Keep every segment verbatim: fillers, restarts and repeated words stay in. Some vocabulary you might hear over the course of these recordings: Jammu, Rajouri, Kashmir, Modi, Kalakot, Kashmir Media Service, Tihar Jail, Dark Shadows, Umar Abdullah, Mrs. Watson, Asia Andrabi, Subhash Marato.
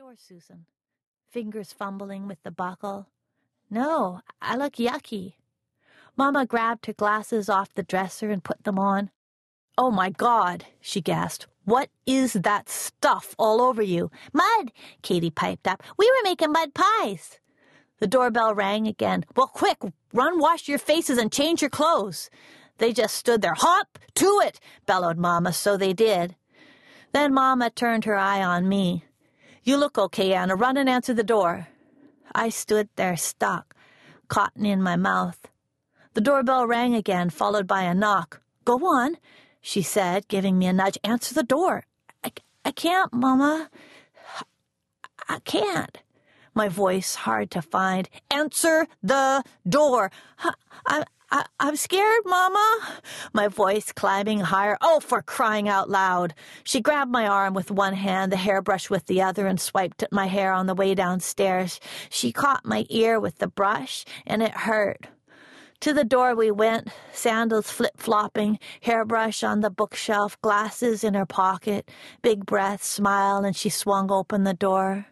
door, Susan, fingers fumbling with the buckle. No, I look yucky. Mama grabbed her glasses off the dresser and put them on. Oh, my God, she gasped. What is that stuff all over you? Mud, Katie piped up. We were making mud pies. The doorbell rang again. Well, quick, run wash your faces and change your clothes. They just stood there. Hop to it, bellowed Mama, so they did. Then Mama turned her eye on me. You look okay, Anna. Run and answer the door. I stood there stuck, cotton in my mouth. The doorbell rang again, followed by a knock. Go on, she said, giving me a nudge. Answer the door. I, I can't, Mama. I can't. My voice hard to find. Answer the door. I, I, I'm scared, Mama. My voice climbing higher. Oh, for crying out loud. She grabbed my arm with one hand, the hairbrush with the other, and swiped at my hair on the way downstairs. She caught my ear with the brush, and it hurt. To the door we went, sandals flip-flopping, hairbrush on the bookshelf, glasses in her pocket, big breath, smile, and she swung open the door.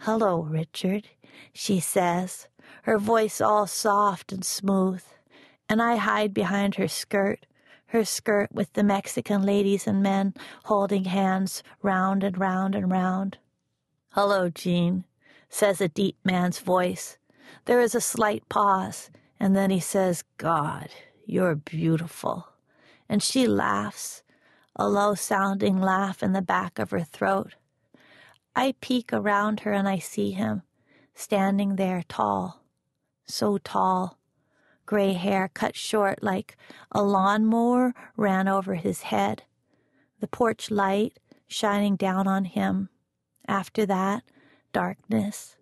Hello, Richard, she says, her voice all soft and smooth, and I hide behind her skirt, her skirt with the Mexican ladies and men holding hands round and round and round. Hello, Jean, says a deep man's voice. There is a slight pause. And then he says, God, you're beautiful. And she laughs, a low-sounding laugh in the back of her throat. I peek around her and I see him, standing there tall, so tall, gray hair cut short like a lawnmower ran over his head, the porch light shining down on him. After that, darkness.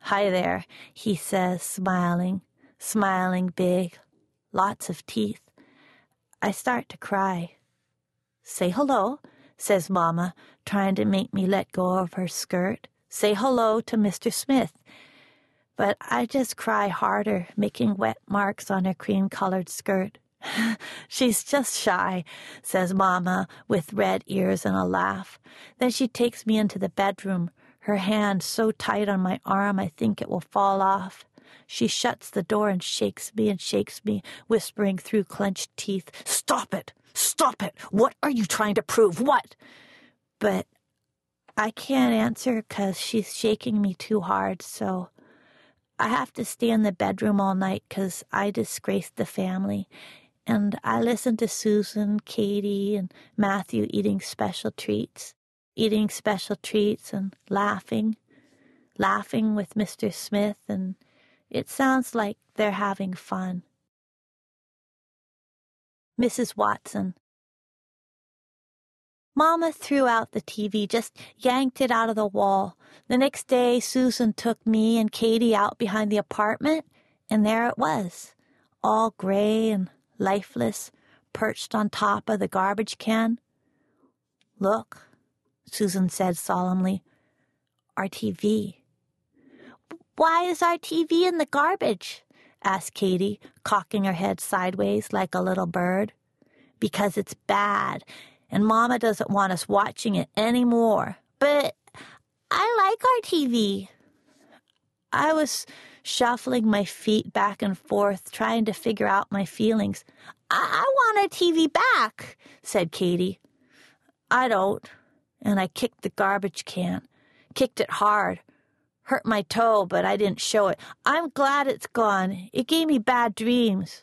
Hi there, he says, smiling. Smiling big, lots of teeth. I start to cry. Say hello, says Mama, trying to make me let go of her skirt. Say hello to Mister Smith. But I just cry harder, making wet marks on her cream-colored skirt. She's just shy, says Mama, with red ears and a laugh. Then she takes me into the bedroom, her hand so tight on my arm I think it will fall off. She shuts the door and shakes me and shakes me, whispering through clenched teeth, Stop it! Stop it! What are you trying to prove? What? But I can't answer because she's shaking me too hard, so I have to stay in the bedroom all night because I disgraced the family, and I listen to Susan, Katie, and Matthew eating special treats, eating special treats and laughing, laughing with Mister Smith and... It sounds like they're having fun. Missus Watson. Mama threw out the T V, just yanked it out of the wall. The next day, Susan took me and Katie out behind the apartment, and there it was, all gray and lifeless, perched on top of the garbage can. Look, Susan said solemnly, our T V. Why is our T V in the garbage? Asked Katie, cocking her head sideways like a little bird. Because it's bad, and Mama doesn't want us watching it anymore. But I like our T V. I was shuffling my feet back and forth, trying to figure out my feelings. I, I want our T V back, said Katie. I don't, and I kicked the garbage can, kicked it hard. Hurt my toe, but I didn't show it. I'm glad it's gone. It gave me bad dreams.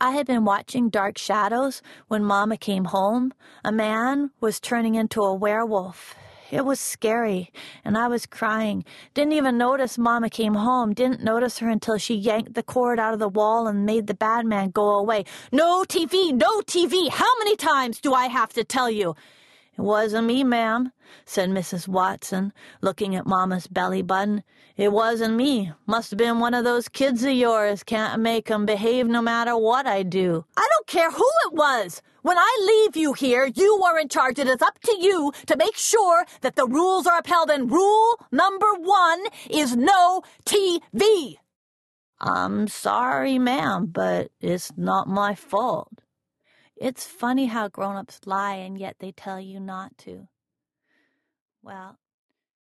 I had been watching Dark Shadows when Mama came home. A man was turning into a werewolf. It was scary, and I was crying. Didn't even notice Mama came home. Didn't notice her until she yanked the cord out of the wall and made the bad man go away. No T V! No T V! How many times do I have to tell you? It wasn't me, ma'am, said Missus Watson, looking at Mama's belly button. It wasn't me. Must have been one of those kids of yours. Can't make 'em behave no matter what I do. I don't care who it was. When I leave you here, you are in charge. It is up to you to make sure that the rules are upheld. And rule number one is no T V. I'm sorry, ma'am, but it's not my fault. It's funny how grown-ups lie and yet they tell you not to. Well...